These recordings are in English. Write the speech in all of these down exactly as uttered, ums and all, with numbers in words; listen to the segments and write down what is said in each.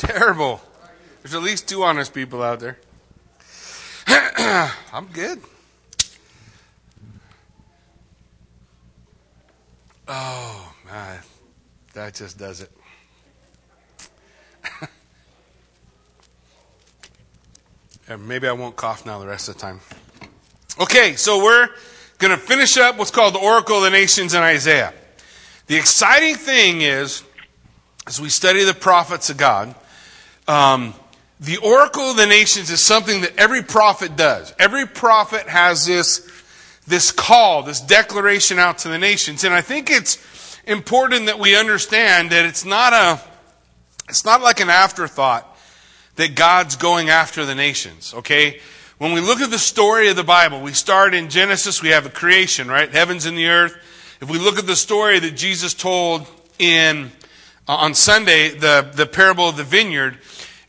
Terrible. There's at least two honest people out there. I'm good. Oh, man. That just does it. Maybe I won't cough now the rest of the time. Okay, so we're going to finish up what's called the Oracle of the Nations in Isaiah. The exciting thing is, as we study the prophets of God, um, the Oracle of the Nations is something that every prophet does. Every prophet has this, this call, this declaration out to the nations. And I think it's important that we understand that it's not a, it's not like an afterthought that God's going after the nations, okay? When we look at the story of the Bible, we start in Genesis, we have a creation, right? Heavens and the earth. If we look at the story that Jesus told in uh, on Sunday, the, the parable of the vineyard,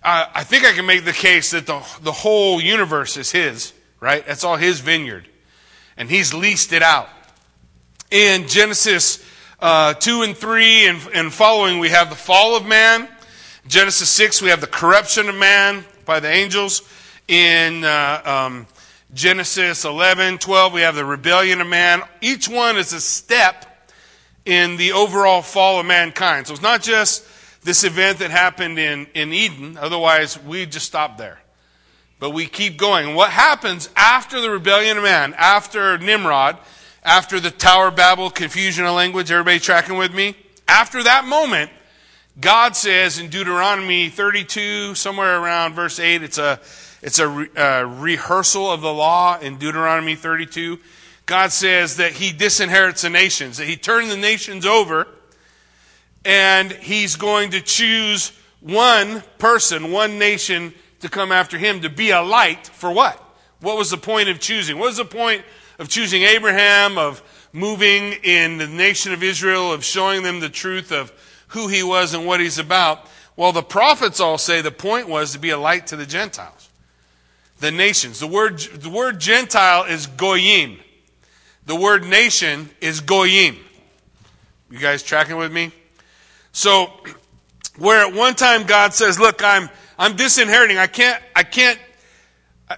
uh, I think I can make the case that the, the whole universe is his, right? That's all his vineyard. And he's leased it out. In Genesis uh, two and three and, and following, we have the fall of man. Genesis six, we have the corruption of man by the angels. In uh, um, Genesis eleven, twelve, we have the rebellion of man. Each one is a step in the overall fall of mankind. So it's not just this event that happened in, in Eden. Otherwise, we just stop there. But we keep going. And what happens after the rebellion of man, after Nimrod, after the Tower of Babel, confusion of language, everybody tracking with me? After that moment, God says in Deuteronomy thirty-two, somewhere around verse eight, it's a it's a, re, a rehearsal of the law in Deuteronomy thirty-two. God says that he disinherits the nations, that he turned the nations over, and he's going to choose one person, one nation to come after him, to be a light for what? What was the point of choosing? What was the point of choosing Abraham, of moving in the nation of Israel, of showing them the truth of who he was and what he's about? Well, the prophets all say the point was to be a light to the Gentiles, the nations. The word the word Gentile is goyim. The word nation is goyim. You guys tracking with me? So, where at one time God says, "Look, I'm I'm disinheriting. I can't I can't. I,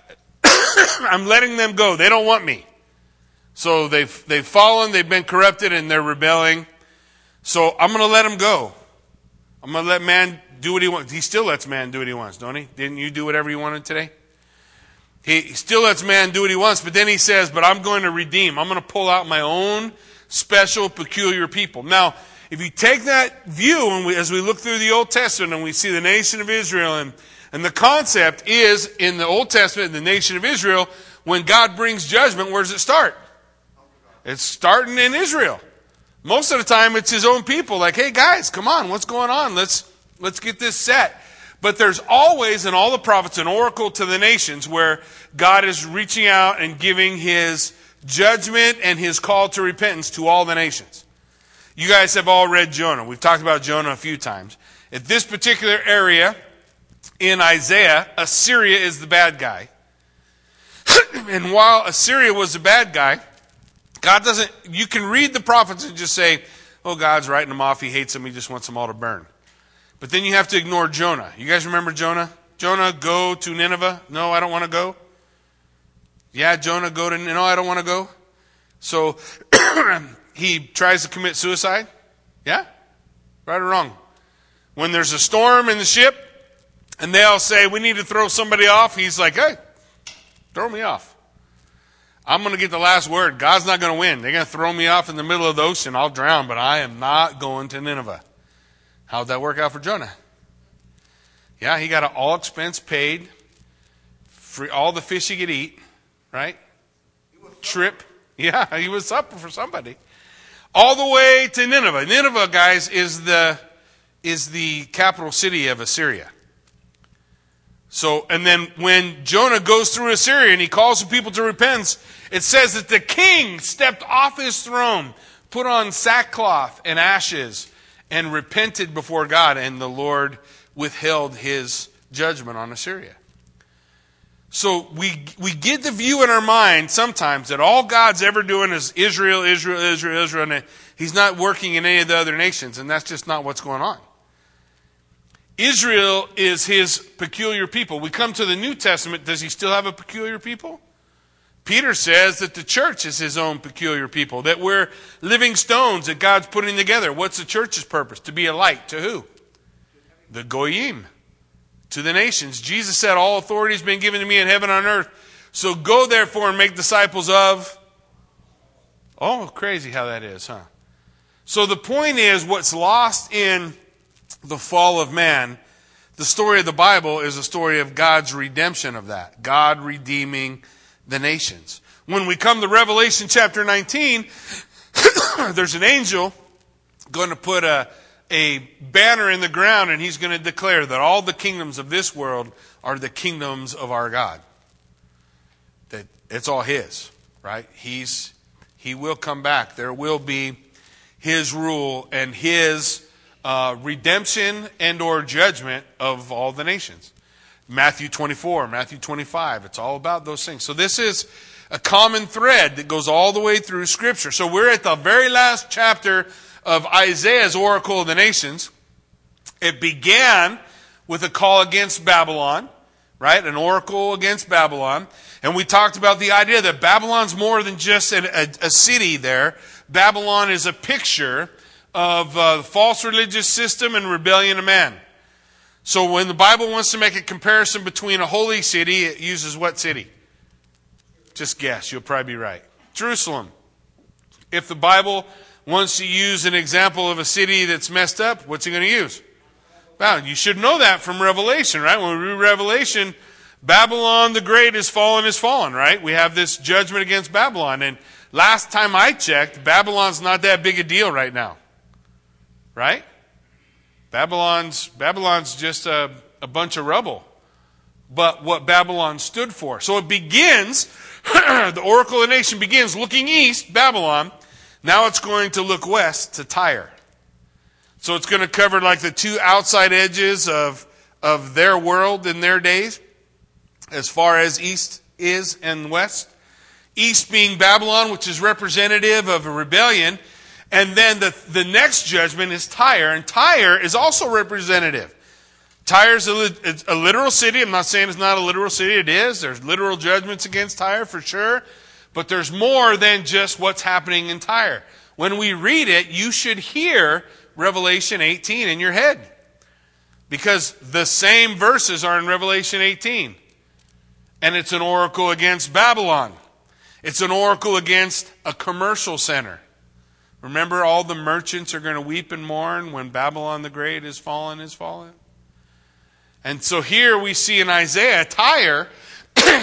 I'm letting them go. They don't want me." So they've they've fallen. They've been corrupted, and they're rebelling. So I'm going to let him go. I'm going to let man do what he wants. He still lets man do what he wants, don't he? Didn't you do whatever you wanted today? He still lets man do what he wants, but then he says, but I'm going to redeem. I'm going to pull out my own special, peculiar people. Now, if you take that view, and we, as we look through the Old Testament and we see the nation of Israel, and, and the concept is in the Old Testament, in the nation of Israel, when God brings judgment, where does it start? It's starting in Israel. Most of the time, it's his own people. Like, hey, guys, come on. What's going on? Let's let's get this set. But there's always, in all the prophets, an oracle to the nations where God is reaching out and giving his judgment and his call to repentance to all the nations. You guys have all read Jonah. We've talked about Jonah a few times. At this particular area in Isaiah, Assyria is the bad guy. And while Assyria was the bad guy, God doesn't, you can read the prophets and just say, oh, God's writing them off. He hates them. He just wants them all to burn. But then you have to ignore Jonah. You guys remember Jonah? Jonah, go to Nineveh. No, I don't want to go. Yeah, Jonah, go to Nineveh. No, I don't want to go. So he tries to commit suicide. Yeah? Right or wrong? When there's a storm in the ship and they all say, we need to throw somebody off, he's like, hey, throw me off. I'm going to get the last word. God's not going to win. They're going to throw me off in the middle of the ocean. I'll drown, but I am not going to Nineveh. How'd that work out for Jonah? Yeah, he got an all expense paid, free, all the fish he could eat, right? Trip. Yeah, he was up for somebody. All the way to Nineveh. Nineveh, guys, is the is the capital city of Assyria. So, and then when Jonah goes through Assyria and he calls the people to repentance, it says that the king stepped off his throne, put on sackcloth and ashes, and repented before God, and the Lord withheld his judgment on Assyria. So we we get the view in our mind sometimes that all God's ever doing is Israel, Israel, Israel, Israel, and he's not working in any of the other nations, and that's just not what's going on. Israel is his peculiar people. We come to the New Testament. Does he still have a peculiar people? Peter says that the church is his own peculiar people, that we're living stones that God's putting together. What's the church's purpose? To be a light. To who? The goyim. To the nations. Jesus said, all authority has been given to me in heaven and on earth. So go therefore and make disciples of... Oh, crazy how that is, huh? So the point is, what's lost in the fall of man, the story of the Bible is a story of God's redemption of that. God redeeming the nations. When we come to Revelation chapter nineteen, there's an angel going to put a, a banner in the ground, and he's going to declare that all the kingdoms of this world are the kingdoms of our God. That it's all his, right? He's, he will come back. There will be his rule and his Uh, redemption and or judgment of all the nations. Matthew twenty-four, Matthew twenty-five, it's all about those things. So this is a common thread that goes all the way through Scripture. So we're at the very last chapter of Isaiah's Oracle of the Nations. It began with a call against Babylon, right? An oracle against Babylon. And we talked about the idea that Babylon's more than just a, a, a city there. Babylon is a picture of uh, the false religious system and rebellion of man. So when the Bible wants to make a comparison between a holy city, it uses what city? Just guess. You'll probably be right. Jerusalem. If the Bible wants to use an example of a city that's messed up, what's it going to use? Wow, you should know that from Revelation, right? When we read Revelation, Babylon the Great is fallen, is fallen, right? We have this judgment against Babylon. And last time I checked, Babylon's not that big a deal right now. Right? Babylon's Babylon's just a, a bunch of rubble. But what Babylon stood for. So it begins, the Oracle of the Nation begins looking east, Babylon. Now it's going to look west to Tyre. So it's going to cover like the two outside edges of, of their world in their days, as far as east is and west. East being Babylon, which is representative of a rebellion. And then the, the next judgment is Tyre. And Tyre is also representative. Tyre is a, a literal city. I'm not saying it's not a literal city. It is. There's literal judgments against Tyre for sure. But there's more than just what's happening in Tyre. When we read it, you should hear Revelation eighteen in your head. Because the same verses are in Revelation eighteen. And it's an oracle against Babylon. It's an oracle against a commercial center. Remember, all the merchants are going to weep and mourn when Babylon the Great is fallen, is fallen. And so here we see in Isaiah, Tyre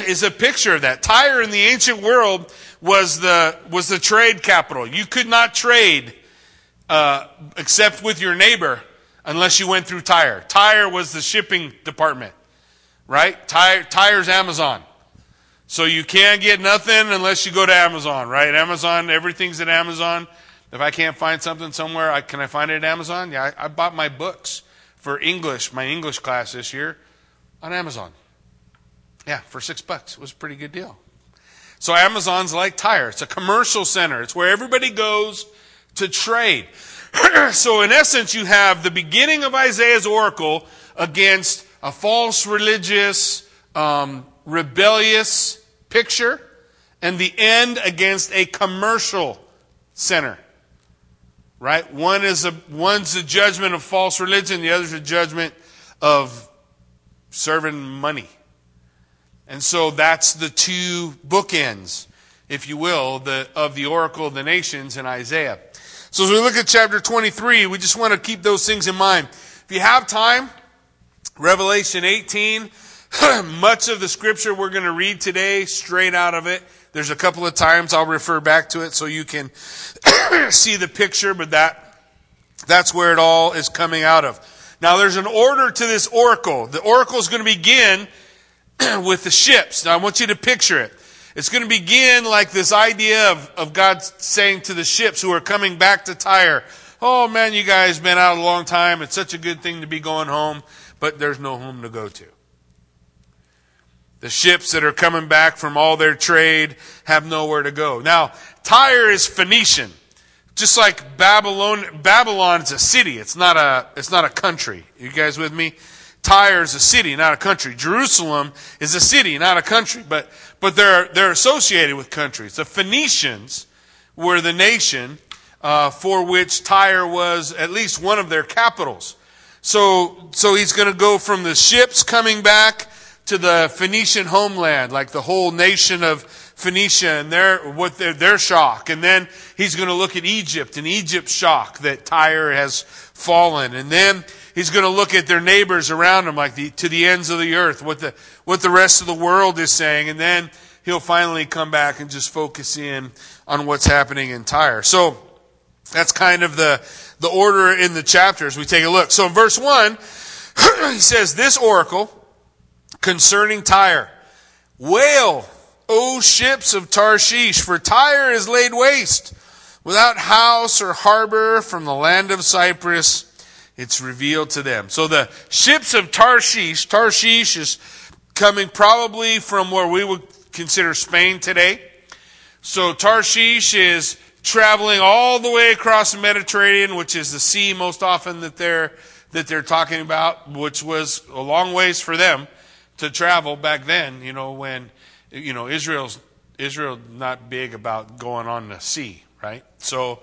is a picture of that. Tyre in the ancient world was the, was the trade capital. You could not trade uh, except with your neighbor unless you went through Tyre. Tyre was the shipping department, right? Tyre, Tyre's Amazon. So you can't get nothing unless you go to Amazon, right? Amazon, everything's at Amazon. If I can't find something somewhere, I, can I find it at Amazon? Yeah, I, I bought my books for English, my English class this year, on Amazon. Yeah, for six bucks. It was a pretty good deal. So Amazon's like Tyre. It's a commercial center. It's where everybody goes to trade. So in essence, you have the beginning of Isaiah's oracle against a false religious, um, rebellious picture, and the end against a commercial center. Right? One is a, one's the judgment of false religion. The other's a judgment of serving money. And so that's the two bookends, if you will, the, of the Oracle of the Nations in Isaiah. So as we look at chapter twenty-three, we just want to keep those things in mind. If you have time, Revelation eighteen, much of the scripture we're going to read today, straight out of it. There's a couple of times I'll refer back to it so you can see the picture, but that that's where it all is coming out of. Now, there's an order to this oracle. The oracle is going to begin with the ships. Now, I want you to picture it. It's going to begin like this idea of, of God saying to the ships who are coming back to Tyre, oh, man, you guys been out a long time. It's such a good thing to be going home, but there's no home to go to. The ships that are coming back from all their trade have nowhere to go. Now, Tyre is Phoenician. Just like Babylon, Babylon is a city. It's not a, it's not a country. You guys with me? Tyre is a city, not a country. Jerusalem is a city, not a country. But but they're they're associated with countries. The Phoenicians were the nation uh, for which Tyre was at least one of their capitals. So so he's going to go from the ships coming back to the Phoenician homeland, like the whole nation of Phoenicia and their what their, their shock. And then he's going to look at Egypt and Egypt's shock that Tyre has fallen. And then he's going to look at their neighbors around him, like the, to the ends of the earth, what the what the rest of the world is saying. And then he'll finally come back and just focus in on what's happening in Tyre. So that's kind of the, the order in the chapter as we take a look. So in verse one, he says, "This oracle concerning Tyre, wail, O ships of Tarshish, for Tyre is laid waste, without house or harbor from the land of Cyprus. It's revealed to them." So the ships of Tarshish, Tarshish is coming probably from where we would consider Spain today. So Tarshish is traveling all the way across the Mediterranean, which is the sea most often that they're, that they're talking about, which was a long ways for them to travel back then, you know, when, you know, Israel's, Israel not big about going on the sea, right? So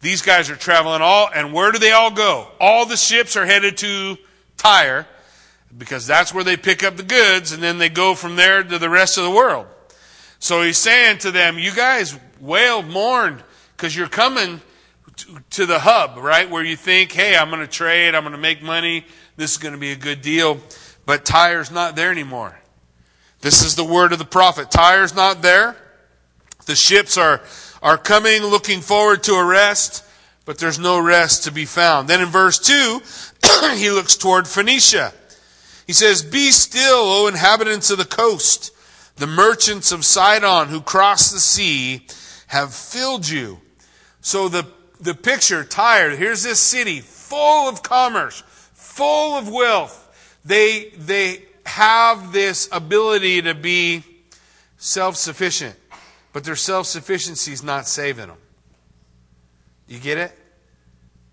these guys are traveling all, and where do they all go? All the ships are headed to Tyre, because that's where they pick up the goods, and then they go from there to the rest of the world. So he's saying to them, you guys wail, mourn, because you're coming to the hub, right? Where you think, hey, I'm going to trade, I'm going to make money, this is going to be a good deal. But Tyre's not there anymore. This is the word of the prophet. Tyre's not there. The ships are are coming, looking forward to a rest, but there's no rest to be found. Then in verse two, he looks toward Phoenicia. He says, "Be still, O inhabitants of the coast. The merchants of Sidon who cross the sea have filled you." So the, the picture, Tyre, here's this city full of commerce, full of wealth. They they have this ability to be self-sufficient. But their self-sufficiency is not saving them. You get it?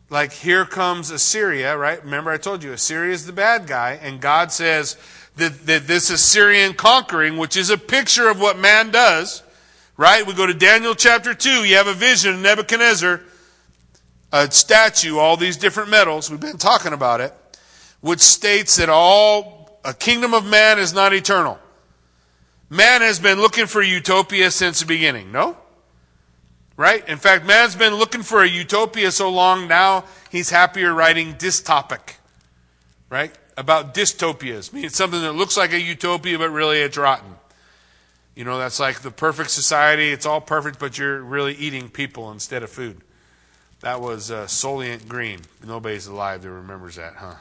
Like here comes Assyria, right? Remember I told you, Assyria is the bad guy. And God says that, that this Assyrian conquering, which is a picture of what man does, right? We go to Daniel chapter two. You have a vision of Nebuchadnezzar, a statue, all these different metals. We've been talking about it. Which states that all a kingdom of man is not eternal. Man has been looking for utopia since the beginning, no? Right? In fact, man's been looking for a utopia so long, now he's happier writing dystopic, right? About dystopias. I mean, it's something that looks like a utopia, but really it's rotten. You know, that's like the perfect society. It's all perfect, but you're really eating people instead of food. That was uh, Solient Green. Nobody's alive that remembers that, huh?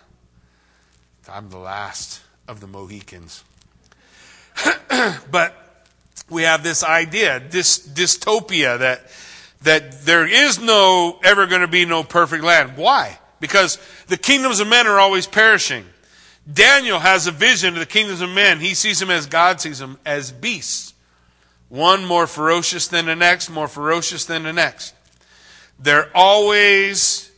I'm the last of the Mohicans. But we have this idea, this dystopia, that that there is no ever going to be no perfect land. Why? Because the kingdoms of men are always perishing. Daniel has a vision of the kingdoms of men. He sees them as God sees them, as beasts. One more ferocious than the next, more ferocious than the next. They're always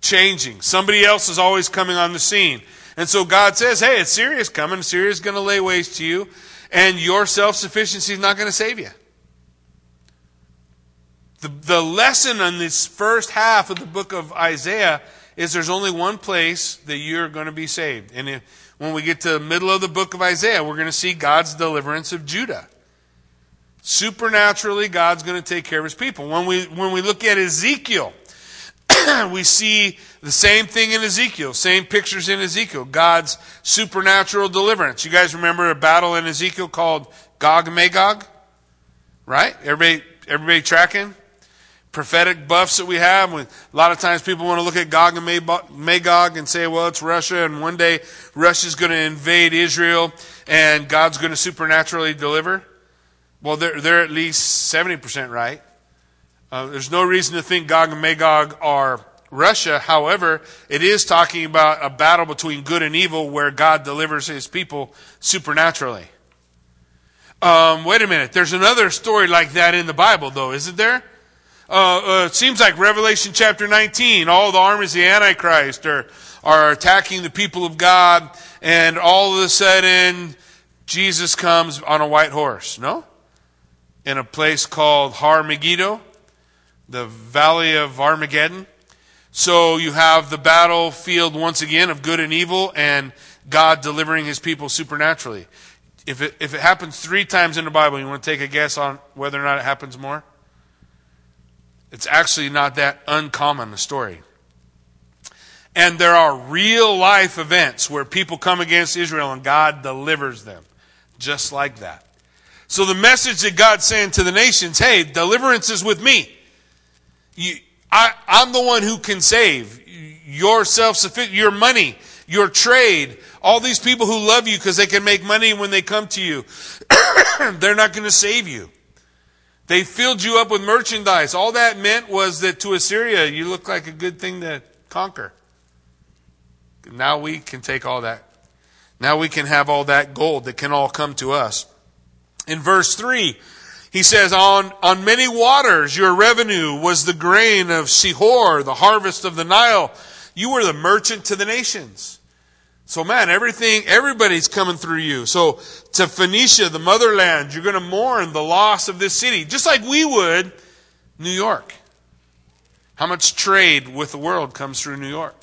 changing. Somebody else is always coming on the scene. And so God says, hey, Assyria's coming. Assyria's going to lay waste to you. And your self-sufficiency is not going to save you. The, the lesson on this first half of the book of Isaiah is there's only one place that you're going to be saved. And if, when we get to the middle of the book of Isaiah, we're going to see God's deliverance of Judah. Supernaturally, God's going to take care of his people. When we, when we look at Ezekiel, we see the same thing in Ezekiel, same pictures in Ezekiel, God's supernatural deliverance. You guys remember a battle in Ezekiel called Gog and Magog? Right? Everybody, everybody tracking? Prophetic buffs that we have. A lot of times people want to look at Gog and Magog and say, well, it's Russia, and one day Russia's going to invade Israel and God's going to supernaturally deliver. Well, they're, they're at least seventy percent right. Uh, there's no reason to think Gog and Magog are Russia. However, it is talking about a battle between good and evil where God delivers his people supernaturally. Um, wait a minute. There's another story like that in the Bible, though, isn't there? Uh, uh, it seems like Revelation chapter nineteen, all the armies of the Antichrist are, are attacking the people of God, and all of a sudden, Jesus comes on a white horse, no? In a place called Har Megiddo, the Valley of Armageddon. So you have the battlefield once again of good and evil, and God delivering his people supernaturally. If it, if it happens three times in the Bible, you want to take a guess on whether or not it happens more? It's actually not that uncommon a story. And there are real life events where people come against Israel and God delivers them, just like that. So the message that God's saying to the nations, hey, deliverance is with me. You, I, I'm the one who can save. Your self-sufficient, your money, your trade, all these people who love you because they can make money when they come to you, they're not going to save you. They filled you up with merchandise. All that meant was that to Assyria, you looked like a good thing to conquer. Now we can take all that. Now we can have all that gold that can all come to us. In verse three, he says, on, on many waters your revenue was the grain of Sihor, the harvest of the Nile. You were the merchant to the nations. So man, everything, everybody's coming through you. So to Phoenicia, the motherland, you're going to mourn the loss of this city, just like we would New York. How much trade with the world comes through New York?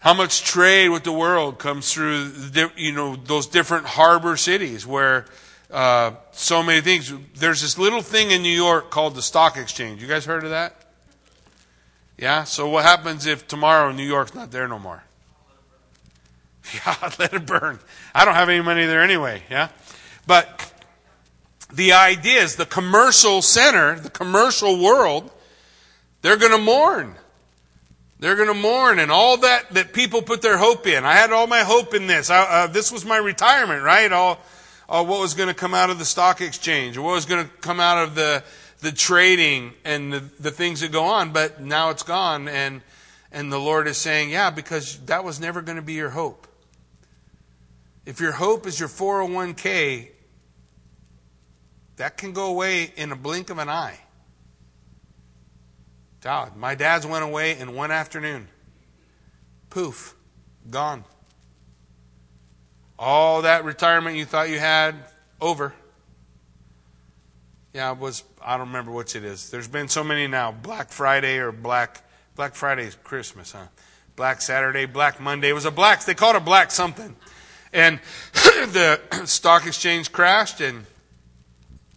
How much trade with the world comes through, you know, those different harbor cities where uh, so many things. There's this little thing in New York called the stock exchange. You guys heard of that? Yeah? So what happens if tomorrow New York's not there no more? Yeah, let it burn. I don't have any money there anyway, yeah? But the idea is the commercial center, the commercial world, they're going to mourn. They're going to mourn and all that that people put their hope in. I had all my hope in this. I, uh, this was my retirement, right? All, all what was going to come out of the stock exchange, or what was going to come out of the the trading and the, the things that go on. But now it's gone, and and the Lord is saying, yeah, because that was never going to be your hope. If your hope is your four oh one k, that can go away in a blink of an eye. God, my dad's went away in one afternoon. Poof, gone. All that retirement you thought you had, over. Yeah, it was, I don't remember which it is. There's been so many now. Black Friday or Black, Black Friday's Christmas, huh? Black Saturday, Black Monday. It was a black, they called it Black something. And the stock exchange crashed and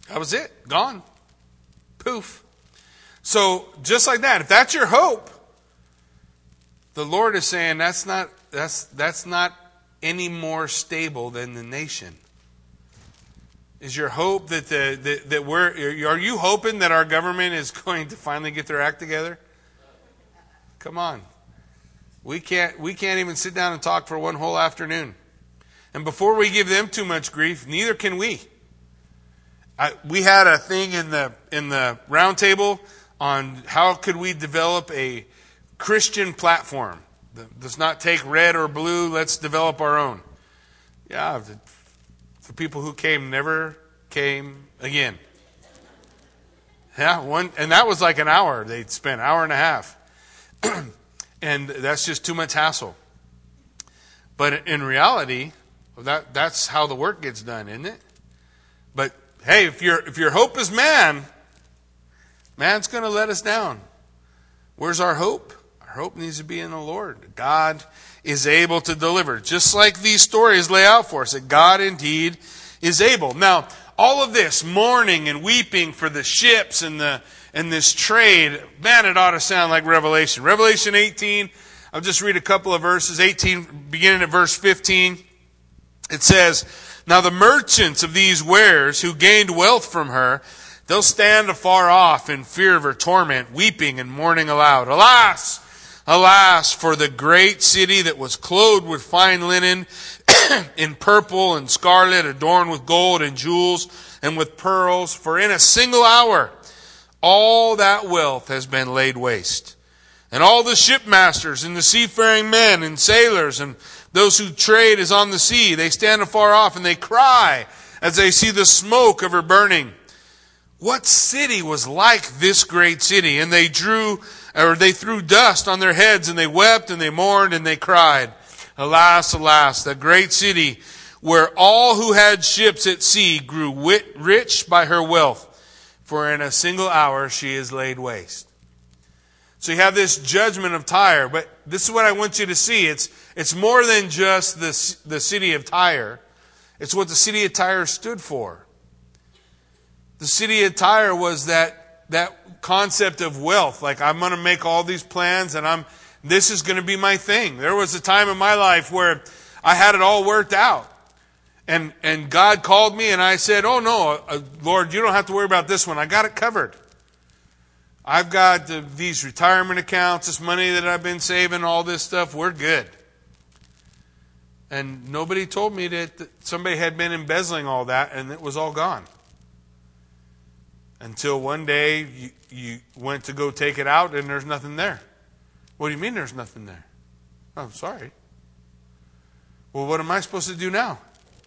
that was it, gone. Poof. So just like that, if that's your hope, the Lord is saying that's not that's that's not any more stable than the nation. Is your hope that the that, that we're are you hoping that our government is going to finally get their act together? Come on. We can't we can't even sit down and talk for one whole afternoon. And before we give them too much grief, neither can we. I, we had a thing in the in the round table on how could we develop a Christian platform. Let's not take red or blue. Let's develop our own. Yeah, the, the people who came never came again. Yeah, one, and that was like an hour. They'd spent an hour and a half. And that's just too much hassle. But in reality, that that's how the work gets done, isn't it? But hey, if your if your hope is man, man's going to let us down. Where's our hope? Our hope needs to be in the Lord. God is able to deliver. Just like these stories lay out for us, that God indeed is able. Now, all of this mourning and weeping for the ships and the and this trade, man, it ought to sound like Revelation. Revelation eighteen, I'll just read a couple of verses. eighteen, beginning at verse fifteen. It says, now the merchants of these wares who gained wealth from her, they'll stand afar off in fear of her torment, weeping and mourning aloud. Alas, alas, for the great city that was clothed with fine linen, in purple and scarlet, adorned with gold and jewels and with pearls. For in a single hour, all that wealth has been laid waste. And all the shipmasters and the seafaring men and sailors and those who trade as on the sea, they stand afar off and they cry as they see the smoke of her burning. what city was like this great city? And they drew, or they threw dust on their heads, and they wept, and they mourned, and they cried, Alas, alas, the great city, where all who had ships at sea grew wit- rich by her wealth, for in a single hour she is laid waste. So you have this judgment of Tyre, but this is what I want you to see. It's it's more than just the, the city of Tyre. It's what the city of Tyre stood for. The city of Tyre was that that concept of wealth. Like, I'm going to make all these plans, and I'm this is going to be my thing. There was a time in my life where I had it all worked out. And and God called me, and I said, oh, no, uh, Lord, you don't have to worry about this one. I got it covered. I've got the, these retirement accounts, this money that I've been saving, all this stuff. We're good. And nobody told me that, that somebody had been embezzling all that, and it was all gone. Until one day you, you went to go take it out, and there's nothing there. What do you mean there's nothing there? Oh, I'm sorry. Well, what am I supposed to do now?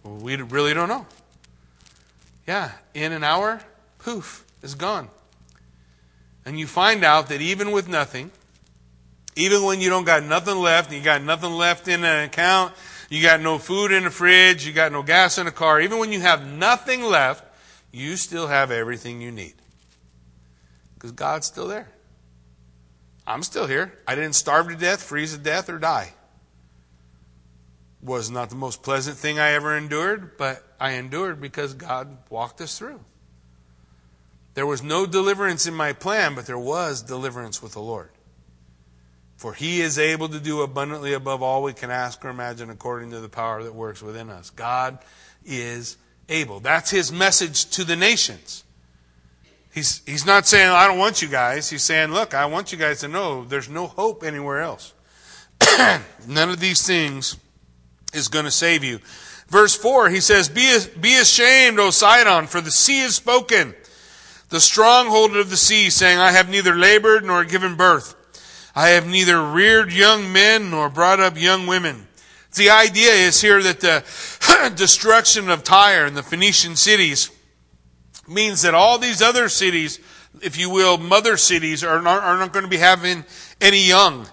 Well, we really don't know. Yeah, in an hour, poof, it's gone. And you find out that even with nothing, even when you don't got nothing left, you got nothing left in an account, you got no food in the fridge, you got no gas in the car, even when you have nothing left, you still have everything you need. Because God's still there. I'm still here. I didn't starve to death, freeze to death, or die. Was not the most pleasant thing I ever endured, but I endured because God walked us through. There was no deliverance in my plan, but there was deliverance with the Lord. For he is able to do abundantly above all we can ask or imagine according to the power that works within us. God is able. That's his message to the nations. He's, he's not saying, I don't want you guys. He's saying, look, I want you guys to know there's no hope anywhere else. None of these things is going to save you. Verse four, he says, Be, be ashamed, O Sidon, for the sea has spoken. The stronghold of the sea, saying, I have neither labored nor given birth. I have neither reared young men nor brought up young women. The idea is here that the destruction of Tyre and the Phoenician cities means that all these other cities, if you will, mother cities, are not, are not going to be having any young.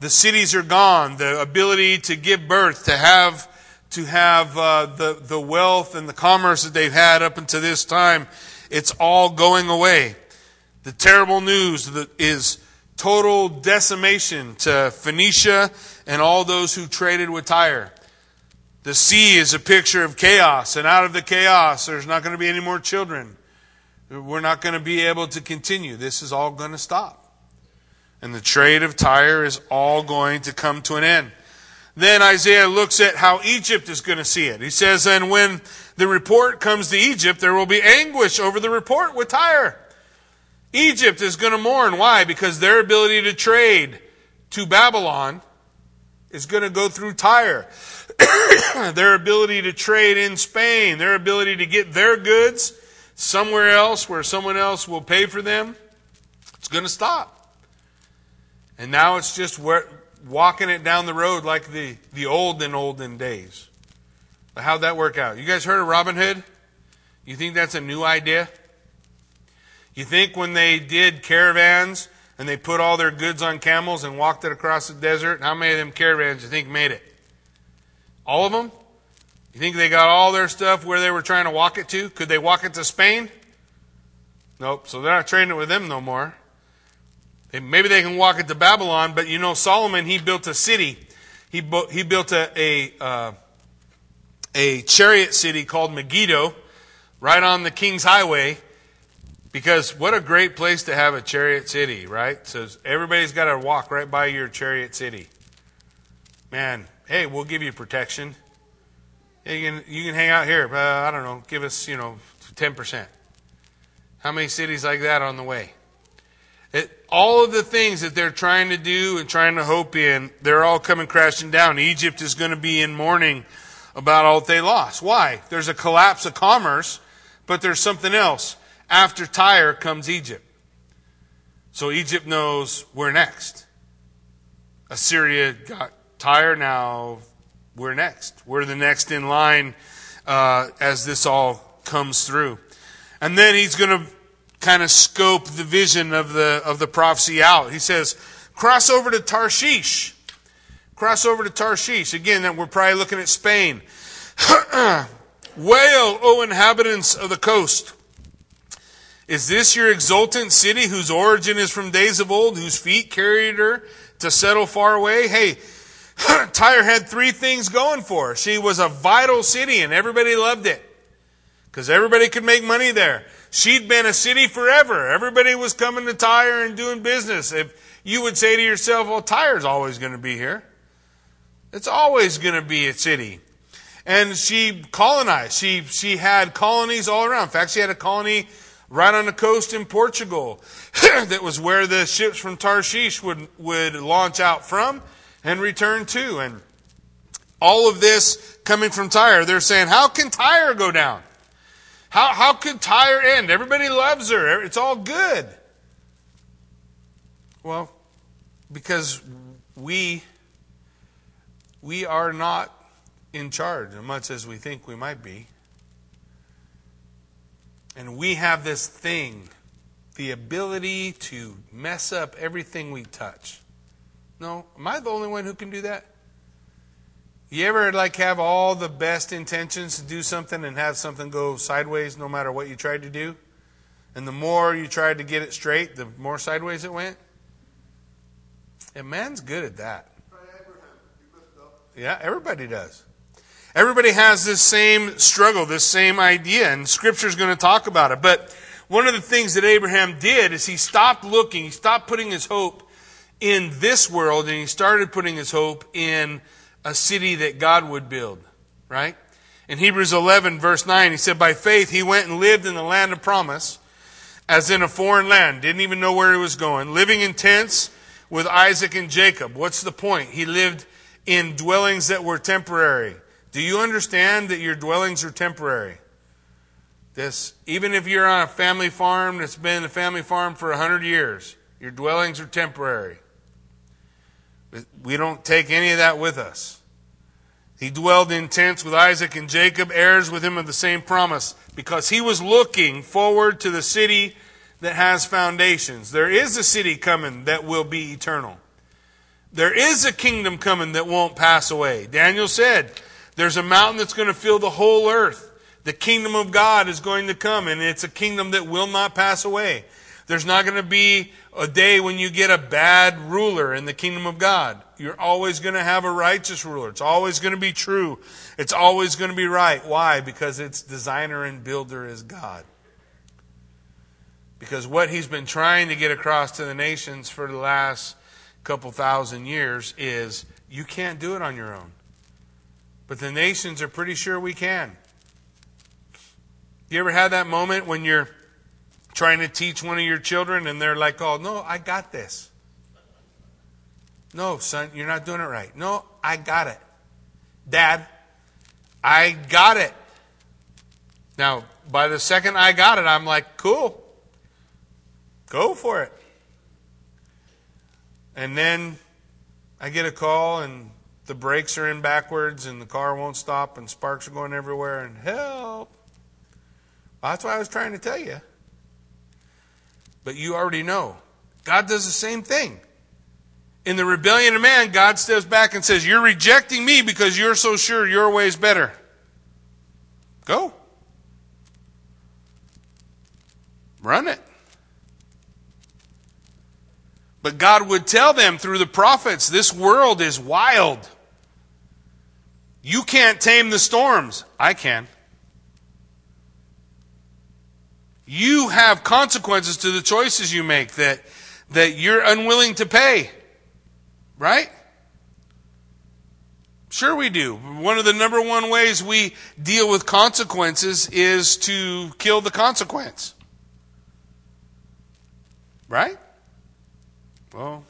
The cities are gone. The ability to give birth, to have to have uh, the, the wealth and the commerce that they've had up until this time, it's all going away. The terrible news is total decimation to Phoenicia and all those who traded with Tyre. The sea is a picture of chaos, and out of the chaos, there's not going to be any more children. We're not going to be able to continue. This is all going to stop. And the trade of Tyre is all going to come to an end. Then Isaiah looks at how Egypt is going to see it. He says, and when the report comes to Egypt, there will be anguish over the report with Tyre. Egypt is going to mourn. Why? Because their ability to trade to Babylon is going to go through Tyre. Their ability to trade in Spain, their ability to get their goods somewhere else where someone else will pay for them, it's going to stop. And now it's just where... walking it down the road like the, the olden, olden days. But how'd that work out? You guys heard of Robin Hood? You think that's a new idea? You think when they did caravans and they put all their goods on camels and walked it across the desert, how many of them caravans do you think made it? All of them? You think they got all their stuff where they were trying to walk it to? Could they walk it to Spain? Nope. So they're not trading it with them no more. Maybe they can walk it to Babylon, but you know Solomon, he built a city. He bu- he built a a, uh, a chariot city called Megiddo, right on the King's Highway, because what a great place to have a chariot city, right? So everybody's got to walk right by your chariot city. Man, hey, we'll give you protection. You can you can hang out here. Uh, I don't know. Give us you know ten percent. How many cities like that on the way? It, all of the things that they're trying to do and trying to hope in, they're all coming crashing down. Egypt is going to be in mourning about all that they lost. Why? There's a collapse of commerce, but there's something else. After Tyre comes Egypt. So Egypt knows we're next. Assyria got Tyre, now we're next. We're the next in line uh, as this all comes through. And then he's going to kind of scope the vision of the of the prophecy out. He says, cross over to Tarshish. Cross over to Tarshish. Again, that we're probably looking at Spain. Wail, O inhabitants of the coast. Is this your exultant city whose origin is from days of old, whose feet carried her to settle far away? Hey, Tyre had three things going for her. She was a vital city and everybody loved it because everybody could make money there. She'd been a city forever. Everybody was coming to Tyre and doing business. If you would say to yourself, well, Tyre's always going to be here. It's always going to be a city. And she colonized. She, she had colonies all around. In fact, she had a colony right on the coast in Portugal. That was where the ships from Tarshish would, would launch out from and return to. And all of this coming from Tyre. They're saying, how can Tyre go down? How, how could Tyre end? Everybody loves her. It's all good. Well, because we, we are not in charge as much as we think we might be. And we have this thing, the ability to mess up everything we touch. No, am I the only one who can do that? You ever like have all the best intentions to do something and have something go sideways no matter what you tried to do? And the more you tried to get it straight, the more sideways it went? And man's good at that. Yeah, everybody does. Everybody has this same struggle, this same idea, and Scripture's going to talk about it. But one of the things that Abraham did is he stopped looking, he stopped putting his hope in this world, and he started putting his hope in a city that God would build, right? In Hebrews eleven, verse nine, he said, by faith he went and lived in the land of promise, as in a foreign land, didn't even know where he was going, living in tents with Isaac and Jacob. What's the point? He lived in dwellings that were temporary. Do you understand that your dwellings are temporary? This, even if you're on a family farm that's been a family farm for one hundred years, your dwellings are temporary. We don't take any of that with us. He dwelled in tents with Isaac and Jacob, heirs with him of the same promise, because he was looking forward to the city that has foundations. There is a city coming that will be eternal. There is a kingdom coming that won't pass away. Daniel said, there's a mountain that's going to fill the whole earth. The kingdom of God is going to come, and it's a kingdom that will not pass away. There's not going to be a day when you get a bad ruler in the kingdom of God. You're always going to have a righteous ruler. It's always going to be true. It's always going to be right. Why? Because its designer and builder is God. Because what he's been trying to get across to the nations for the last couple thousand years is you can't do it on your own. But the nations are pretty sure we can. You ever had that moment when you're trying to teach one of your children and they're like, oh, no, I got this. No, son, you're not doing it right. No, I got it. Dad, I got it. Now, by the second I got it, I'm like, cool. Go for it. And then I get a call and the brakes are in backwards and the car won't stop and sparks are going everywhere and help. Well, that's what I was trying to tell you. But you already know. God does the same thing. In the rebellion of man, God steps back and says, you're rejecting me because you're so sure your way is better. Go. Run it. But God would tell them through the prophets, this world is wild. You can't tame the storms. I can. You have consequences to the choices you make that, that you're unwilling to pay. Right? Sure we do. One of the number one ways we deal with consequences is to kill the consequence. Right? Well,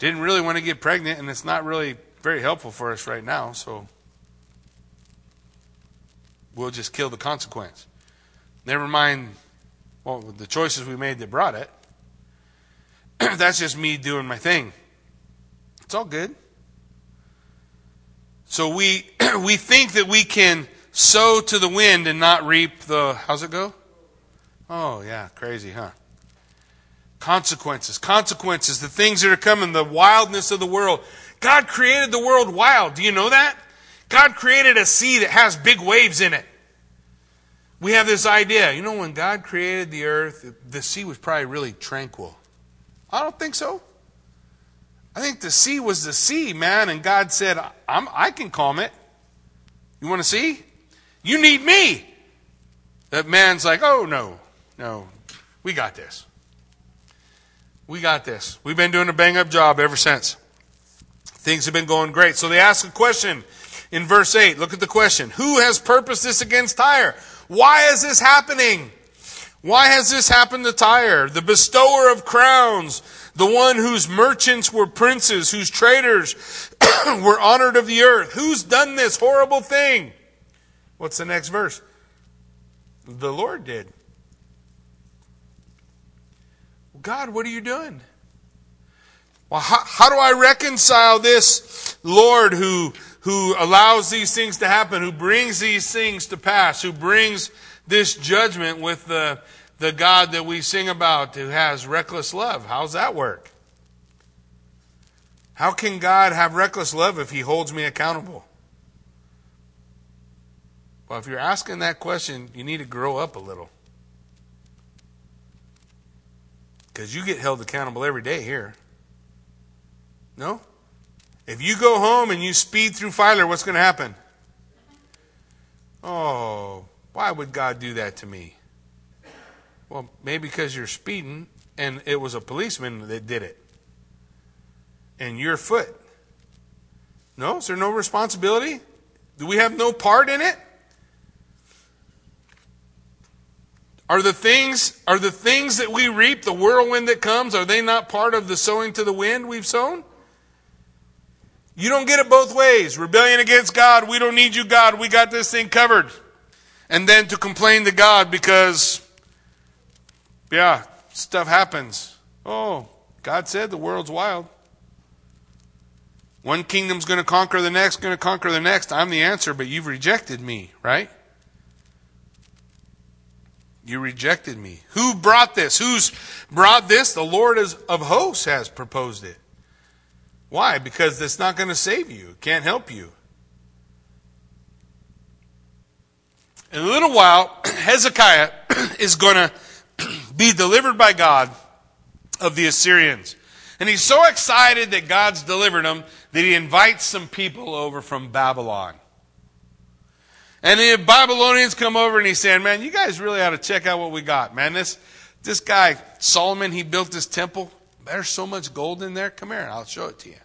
didn't really want to get pregnant, and it's not really very helpful for us right now, so we'll just kill the consequence. Never mind, well, the choices we made that brought it. That's just me doing my thing. It's all good. So we we think that we can sow to the wind and not reap the, how's it go? Oh, yeah, crazy, huh? Consequences, consequences, the things that are coming, the wildness of the world. God created the world wild. Do you know that? God created a sea that has big waves in it. We have this idea, you know, when God created the earth, the sea was probably really tranquil. I don't think so. I think the sea was the sea, man, and God said, I'm, I can calm it. You want to see? You need me. That man's like, oh, no, no, we got this. We got this. We've been doing a bang-up job ever since. Things have been going great. So they ask a question in verse eight. Look at the question. Who has purposed this against Tyre? Why is this happening? Why has this happened to Tyre? The bestower of crowns, the one whose merchants were princes, whose traders were honored of the earth. Who's done this horrible thing? What's the next verse? The Lord did. God, what are you doing? Well, how, how do I reconcile this Lord who, who allows these things to happen, who brings these things to pass, who brings this judgment with the, the God that we sing about who has reckless love? How's that work? How can God have reckless love if he holds me accountable? Well, if you're asking that question, you need to grow up a little. Because you get held accountable every day here. No? If you go home and you speed through Filer, what's going to happen? Oh, why would God do that to me? Well, maybe because you're speeding and it was a policeman that did it. And your foot. No? Is there no responsibility? Do we have no part in it? Are the things are the things that we reap, the whirlwind that comes, are they not part of the sowing to the wind we've sown? You don't get it both ways. Rebellion against God, we don't need you, God, we got this thing covered. And then to complain to God because, yeah, stuff happens. Oh, God said the world's wild. One kingdom's going to conquer the next, going to conquer the next. I'm the answer, but you've rejected me, right? You rejected me. Who brought this? Who's brought this? The Lord is, of hosts has proposed it. Why? Because it's not going to save you. It can't help you. In a little while, Hezekiah is going to be delivered by God of the Assyrians. And he's so excited that God's delivered him that he invites some people over from Babylon. And the Babylonians come over and he's saying, man, you guys really ought to check out what we got, man. This this guy, Solomon, he built this temple. There's so much gold in there. Come here, I'll show it to you.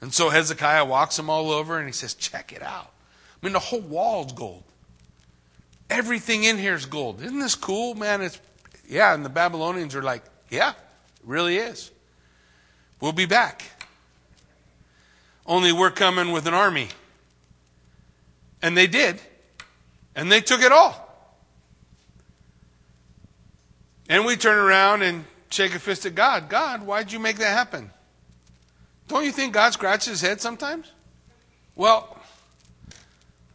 And so Hezekiah walks them all over and he says, check it out. I mean, the whole wall's gold. Everything in here is gold. Isn't this cool, man? It's yeah, and the Babylonians are like, yeah, it really is. We'll be back. Only we're coming with an army. And they did. And they took it all. And we turn around and shake a fist at God. God, why'd you make that happen? Don't you think God scratches his head sometimes? Well,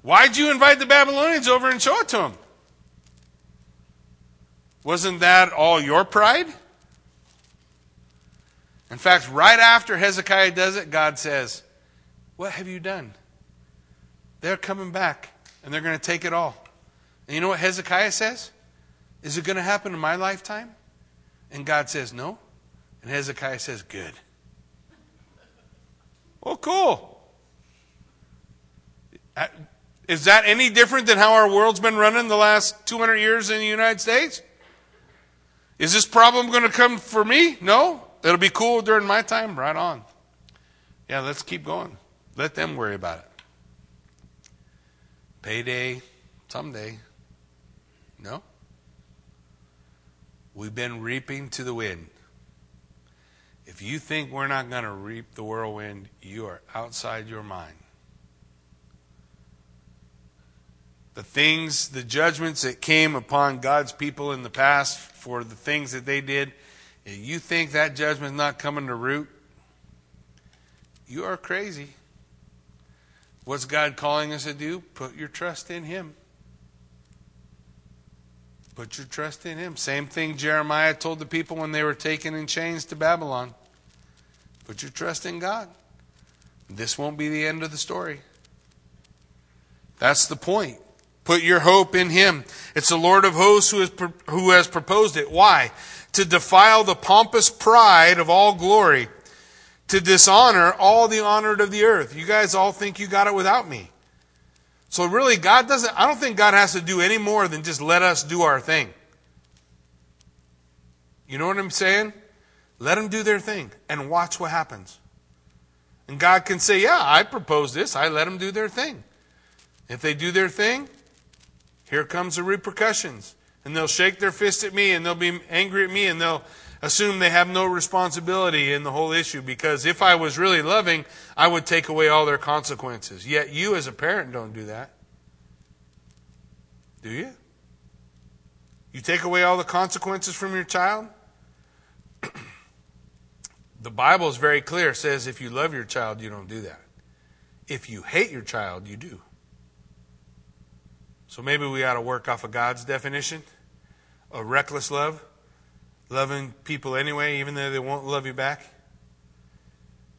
why'd you invite the Babylonians over and show it to them? Wasn't that all your pride? In fact, right after Hezekiah does it, God says, what have you done? They're coming back, and they're going to take it all. And you know what Hezekiah says? Is it going to happen in my lifetime? And God says, no. And Hezekiah says, good. Well, cool. Is that any different than how our world's been running the last two hundred years in the United States? Is this problem going to come for me? No. It'll be cool during my time? Right on. Yeah, let's keep going. Let them worry about it. Payday, someday. No? We've been reaping to the wind. If you think we're not going to reap the whirlwind, you are outside your mind. The things, the judgments that came upon God's people in the past for the things that they did, if you think that judgment's not coming to root, you are crazy. What's God calling us to do? Put your trust in him. Put your trust in him. Same thing Jeremiah told the people when they were taken in chains to Babylon. Put your trust in God. This won't be the end of the story. That's the point. Put your hope in him. It's the Lord of hosts who has, who has proposed it. Why? To defile the pompous pride of all glory. To dishonor all the honored of the earth. You guys all think you got it without me. So really, God doesn't, I don't think God has to do any more than just let us do our thing. You know what I'm saying? Let them do their thing and watch what happens. And God can say, yeah, I proposed this. I let them do their thing. If they do their thing, here comes the repercussions. And they'll shake their fist at me and they'll be angry at me and they'll assume they have no responsibility in the whole issue, because if I was really loving, I would take away all their consequences. Yet you as a parent don't do that. Do you? You take away all the consequences from your child? The Bible is very clear. It says if you love your child, you don't do that. If you hate your child, you do. So maybe we ought to work off of God's definition of reckless love. Loving people anyway, even though they won't love you back.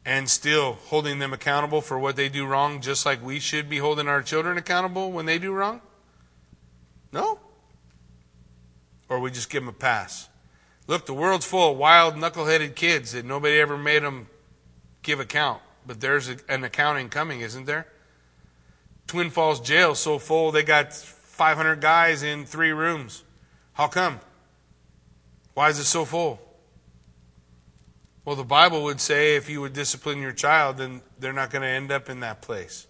And still holding them accountable for what they do wrong, just like we should be holding our children accountable when they do wrong? No? Or we just give them a pass. Look, the world's full of wild, knuckle-headed kids that nobody ever made them give account. But there's an accounting coming, isn't there? Twin Falls jail so full, they got five hundred guys in three rooms. How come? Why is it so full? Well, the Bible would say if you would discipline your child, then they're not going to end up in that place.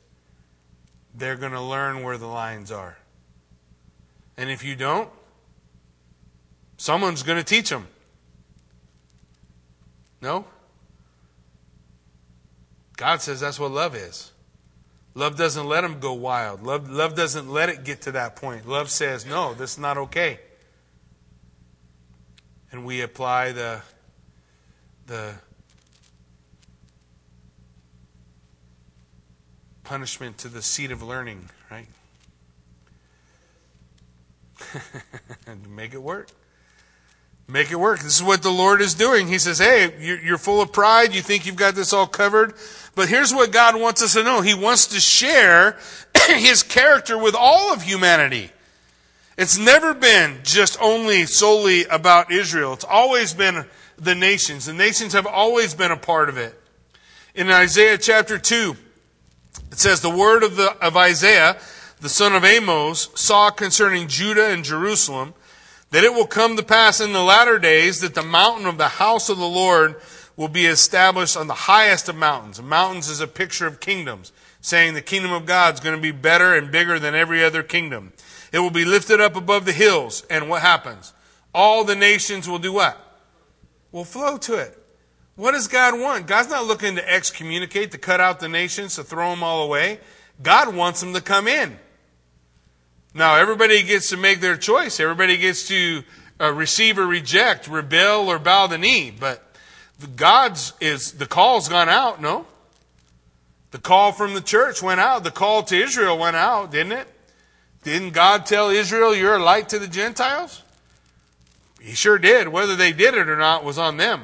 They're going to learn where the lines are. And if you don't, someone's going to teach them. No? God says that's what love is. Love doesn't let them go wild. Love, love doesn't let it get to that point. Love says, no, this is not okay. And we apply the the punishment to the seat of learning, right? And make it work. Make it work. This is what the Lord is doing. He says, hey, you're full of pride. You think you've got this all covered. But here's what God wants us to know. He wants to share his character with all of humanity. It's never been just only solely about Israel. It's always been the nations. The nations have always been a part of it. In Isaiah chapter two, it says, the word of, the, of Isaiah, the son of Amos, saw concerning Judah and Jerusalem, that it will come to pass in the latter days that the mountain of the house of the Lord will be established on the highest of mountains. Mountains is a picture of kingdoms, saying the kingdom of God is going to be better and bigger than every other kingdom. It will be lifted up above the hills. And what happens? All the nations will do what? Will flow to it. What does God want? God's not looking to excommunicate, to cut out the nations, to throw them all away. God wants them to come in. Now, everybody gets to make their choice. Everybody gets to uh, receive or reject, rebel or bow the knee. But the God's is the call's gone out, no? The call from the church went out. The call to Israel went out, didn't it? Didn't God tell Israel, you're a light to the Gentiles? He sure did. Whether they did it or not was on them.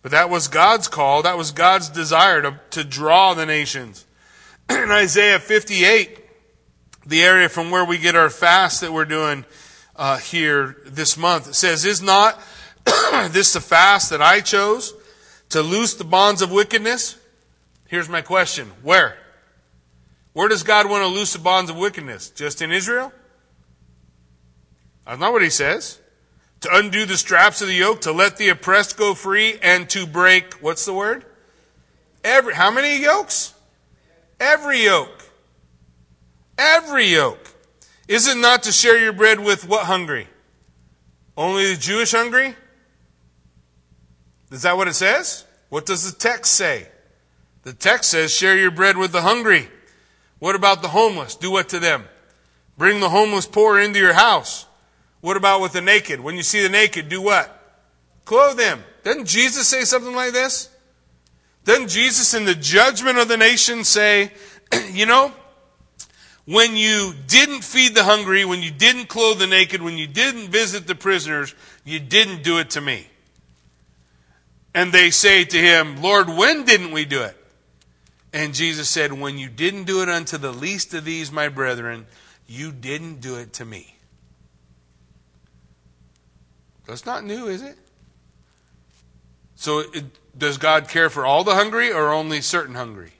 But that was God's call. That was God's desire to, to draw the nations. In Isaiah fifty-eight, the area from where we get our fast that we're doing uh, here this month, it says, is not this the fast that I chose to loose the bonds of wickedness? Here's my question. Where? Where does God want to loose the bonds of wickedness? Just in Israel? That's not what he says. To undo the straps of the yoke, to let the oppressed go free, and to break, what's the word? Every, how many yokes? Every yoke. Every yoke. Is it not to share your bread with what hungry? Only the Jewish hungry? Is that what it says? What does the text say? The text says, share your bread with the hungry. What about the homeless? Do what to them? Bring the homeless poor into your house. What about with the naked? When you see the naked, do what? Clothe them. Doesn't Jesus say something like this? Doesn't Jesus in the judgment of the nation say, you know, when you didn't feed the hungry, when you didn't clothe the naked, when you didn't visit the prisoners, you didn't do it to me. And they say to him, Lord, when didn't we do it? And Jesus said, when you didn't do it unto the least of these, my brethren, you didn't do it to me. That's not new, is it? So it, does God care for all the hungry or only certain hungry?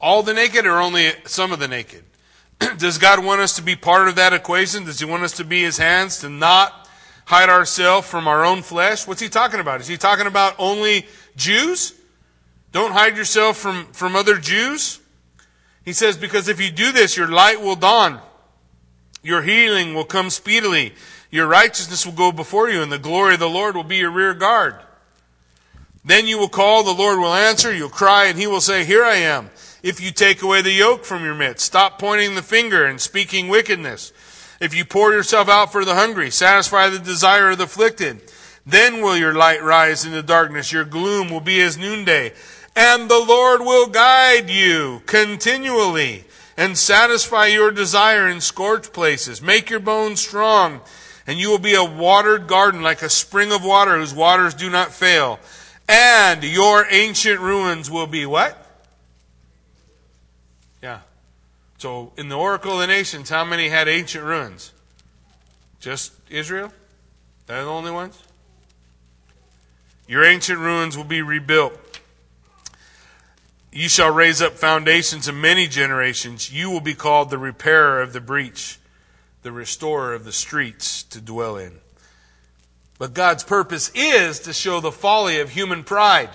All the naked or only some of the naked? Does God want us to be part of that equation? Does he want us to be his hands, to not hide ourselves from our own flesh? What's he talking about? Is he talking about only Jews? Don't hide yourself from, from other Jews. He says, because if you do this, your light will dawn. Your healing will come speedily. Your righteousness will go before you, and the glory of the Lord will be your rear guard. Then you will call, the Lord will answer, you'll cry, and he will say, here I am. If you take away the yoke from your midst, stop pointing the finger and speaking wickedness. If you pour yourself out for the hungry, satisfy the desire of the afflicted, then will your light rise in the darkness. Your gloom will be as noonday. And the Lord will guide you continually and satisfy your desire in scorched places. Make your bones strong, and you will be a watered garden like a spring of water whose waters do not fail. And your ancient ruins will be what? Yeah. So in the Oracle of the Nations, how many had ancient ruins? Just Israel? They're the only ones? Your ancient ruins will be rebuilt. You shall raise up foundations of many generations. You will be called the repairer of the breach, the restorer of the streets to dwell in. But God's purpose is to show the folly of human pride.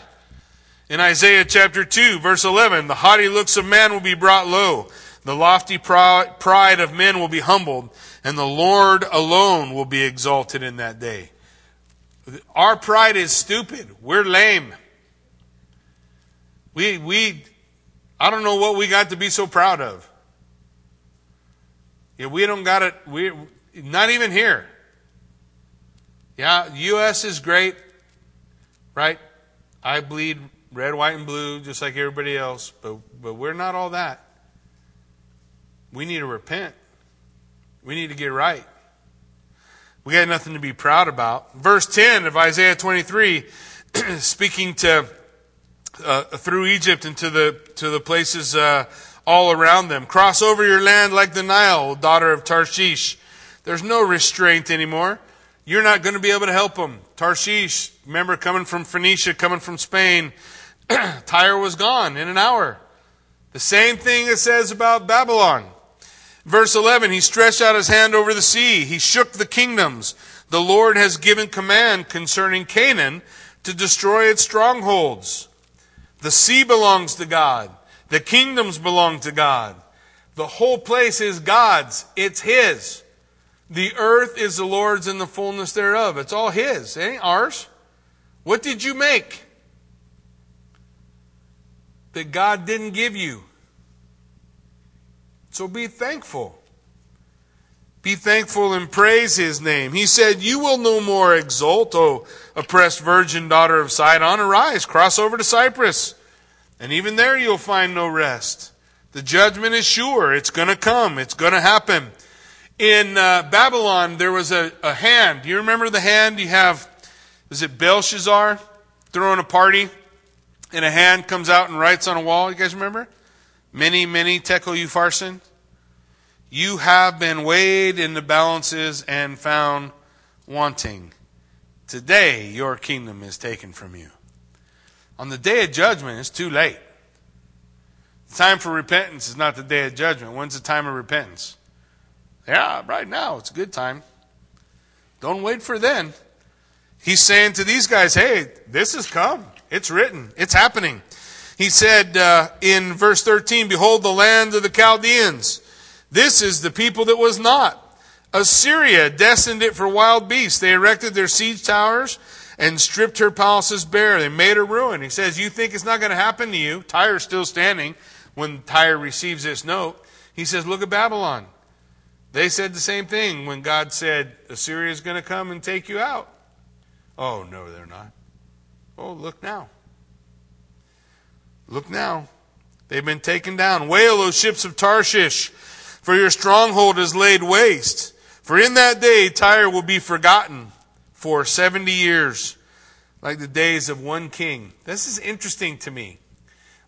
In Isaiah chapter two, verse eleven, the haughty looks of man will be brought low. The lofty pride of men will be humbled, and the Lord alone will be exalted in that day. Our pride is stupid. We're lame. We, we, I don't know what we got to be so proud of. Yeah, we don't got it. We're not even here. Yeah, U S is great, right? I bleed red, white, and blue just like everybody else, but, but we're not all that. We need to repent. We need to get right. We got nothing to be proud about. Verse ten of Isaiah twenty-three, speaking to Uh, through Egypt and to the to the places uh, all around them. Cross over your land like the Nile, daughter of Tarshish. There's no restraint anymore. You're not going to be able to help them. Tarshish, remember, coming from Phoenicia, coming from Spain, Tyre was gone in an hour. The same thing it says about Babylon. Verse eleven, he stretched out his hand over the sea. He shook the kingdoms. The Lord has given command concerning Canaan to destroy its strongholds. The sea belongs to God. The kingdoms belong to God. The whole place is God's. It's his. The earth is the Lord's and the fullness thereof. It's all his. It ain't ours. What did you make that God didn't give you? So be thankful. Be thankful and praise his name. He said, you will no more exult, O oppressed virgin daughter of Sidon. Arise, cross over to Cyprus, and even there you'll find no rest. The judgment is sure. It's going to come. It's going to happen. In uh, Babylon, there was a, a hand. Do you remember the hand you have? Is it Belshazzar throwing a party, and a hand comes out and writes on a wall? You guys remember? Many, many tekel upharsin. You have been weighed in the balances and found wanting. Today, your kingdom is taken from you. On the day of judgment, it's too late. The time for repentance is not the day of judgment. When's the time of repentance? Yeah, right now. It's a good time. Don't wait for then. He's saying to these guys, hey, this has come. It's written. It's happening. He said uh, in verse thirteen, behold, the land of the Chaldeans. This is the people that was not. Assyria destined it for wild beasts. They erected their siege towers and stripped her palaces bare. They made her ruin. He says, you think it's not going to happen to you. Tyre's still standing when Tyre receives this note. He says, look at Babylon. They said the same thing when God said, Assyria is going to come and take you out. Oh, no, they're not. Oh, look now. Look now. They've been taken down. Wail, O ships of Tarshish, for your stronghold is laid waste. For in that day Tyre will be forgotten for seventy years, like the days of one king. This is interesting to me.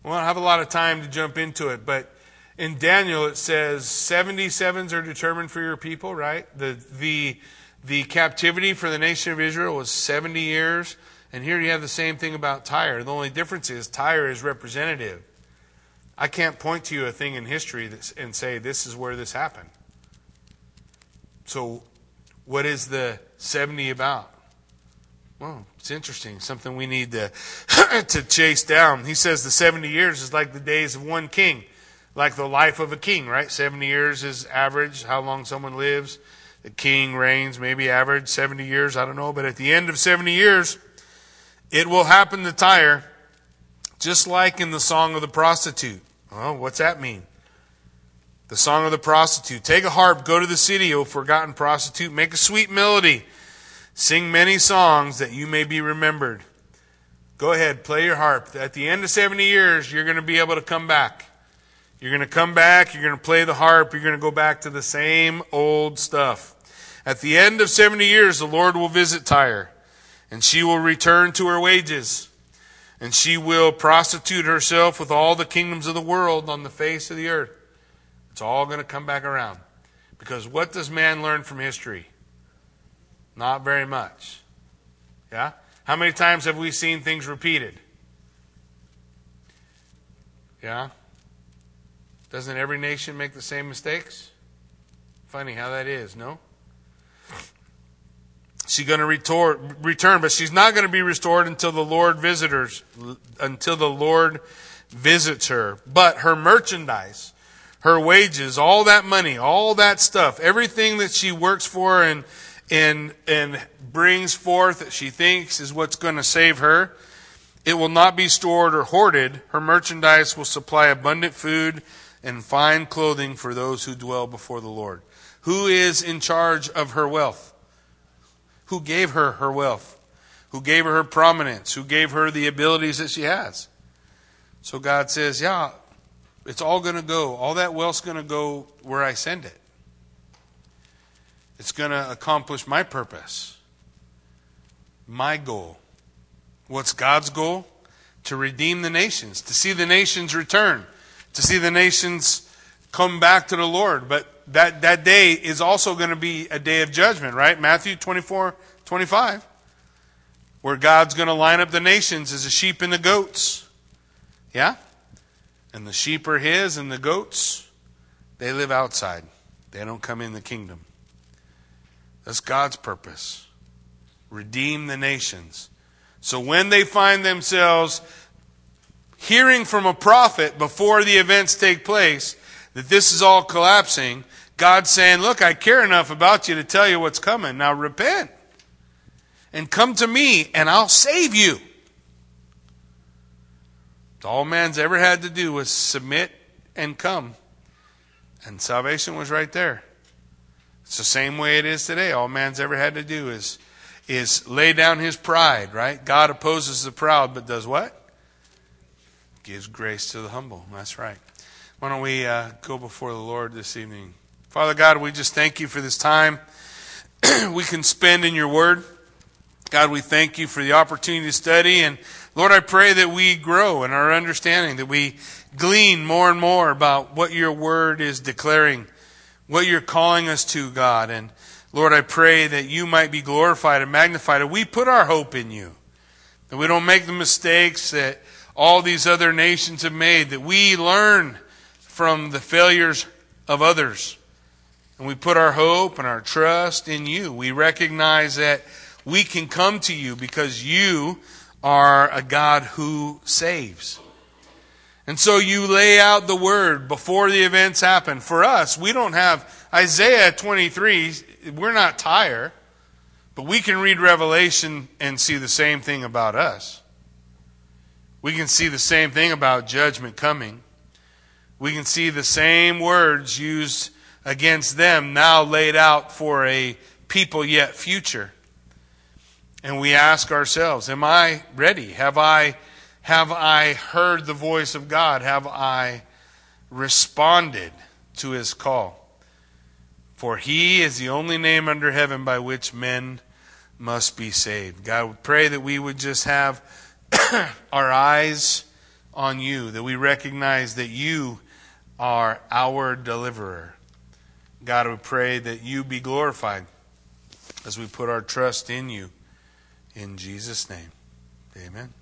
I won't have a lot of time to jump into it, but in Daniel it says seventy sevens are determined for your people, right? The the the captivity for the nation of Israel was seventy years. And here you have the same thing about Tyre. The only difference is Tyre is representative. I can't point to you a thing in history and say this is where this happened. So what is the seventy about? Well, it's interesting. Something we need to, to chase down. He says the seventy years is like the days of one king, like the life of a king, right? seventy years is average, how long someone lives. The king reigns, maybe average, seventy years, I don't know. But at the end of seventy years, it will happen to Tyre. Just like in the Song of the Prostitute. Well, what's that mean? The Song of the Prostitute. Take a harp, go to the city, O forgotten prostitute. Make a sweet melody. Sing many songs that you may be remembered. Go ahead, play your harp. At the end of seventy years, you're going to be able to come back. You're going to come back. You're going to play the harp. You're going to go back to the same old stuff. At the end of seventy years, the Lord will visit Tyre, and she will return to her wages. And she will prostitute herself with all the kingdoms of the world on the face of the earth. It's all going to come back around. Because what does man learn from history? Not very much. Yeah? How many times have we seen things repeated? Yeah? Doesn't every nation make the same mistakes? Funny how that is, no? She's going to return, but she's not going to be restored until the Lord visitors, until the Lord visits her. But her merchandise, her wages, all that money, all that stuff, everything that she works for and and and brings forth that she thinks is what's going to save her, it will not be stored or hoarded. Her merchandise will supply abundant food and fine clothing for those who dwell before the Lord. Who is in charge of her wealth? Who gave her her wealth? Who gave her her prominence? Who gave her the abilities that she has? So God says, yeah, it's all going to go. All that wealth's going to go where I send it. It's going to accomplish my purpose, my goal. What's God's goal? To redeem the nations, to see the nations return, to see the nations come back to the Lord. But That that day is also going to be a day of judgment, right? Matthew twenty-four, twenty-five, where God's going to line up the nations as the sheep and the goats. Yeah? And the sheep are his and the goats, they live outside. They don't come in the kingdom. That's God's purpose. Redeem the nations. So when they find themselves hearing from a prophet before the events take place, that this is all collapsing, God's saying, look, I care enough about you to tell you what's coming. Now repent and come to me and I'll save you. All man's ever had to do was submit and come. And salvation was right there. It's the same way it is today. All man's ever had to do is, is lay down his pride, right? God opposes the proud, but does what? Gives grace to the humble. That's right. Why don't we uh, go before the Lord this evening? Father God, we just thank you for this time we can spend in your word. God, we thank you for the opportunity to study. And Lord, I pray that we grow in our understanding, that we glean more and more about what your word is declaring, what you're calling us to, God. And Lord, I pray that you might be glorified and magnified. And we put our hope in you, that we don't make the mistakes that all these other nations have made, that we learn from the failures of others. And we put our hope and our trust in you. We recognize that we can come to you because you are a God who saves. And so you lay out the word before the events happen. For us, we don't have Isaiah twenty-three. We're not Tyre. But we can read Revelation and see the same thing about us. We can see the same thing about judgment coming. We can see the same words used against them now laid out for a people yet future. And we ask ourselves, am I ready? Have I Have I heard the voice of God? Have I responded to his call? For he is the only name under heaven by which men must be saved. God, we pray that we would just have our eyes on you, that we recognize that you are our deliverer. God, we pray that you be glorified as we put our trust in you. In Jesus' name, amen.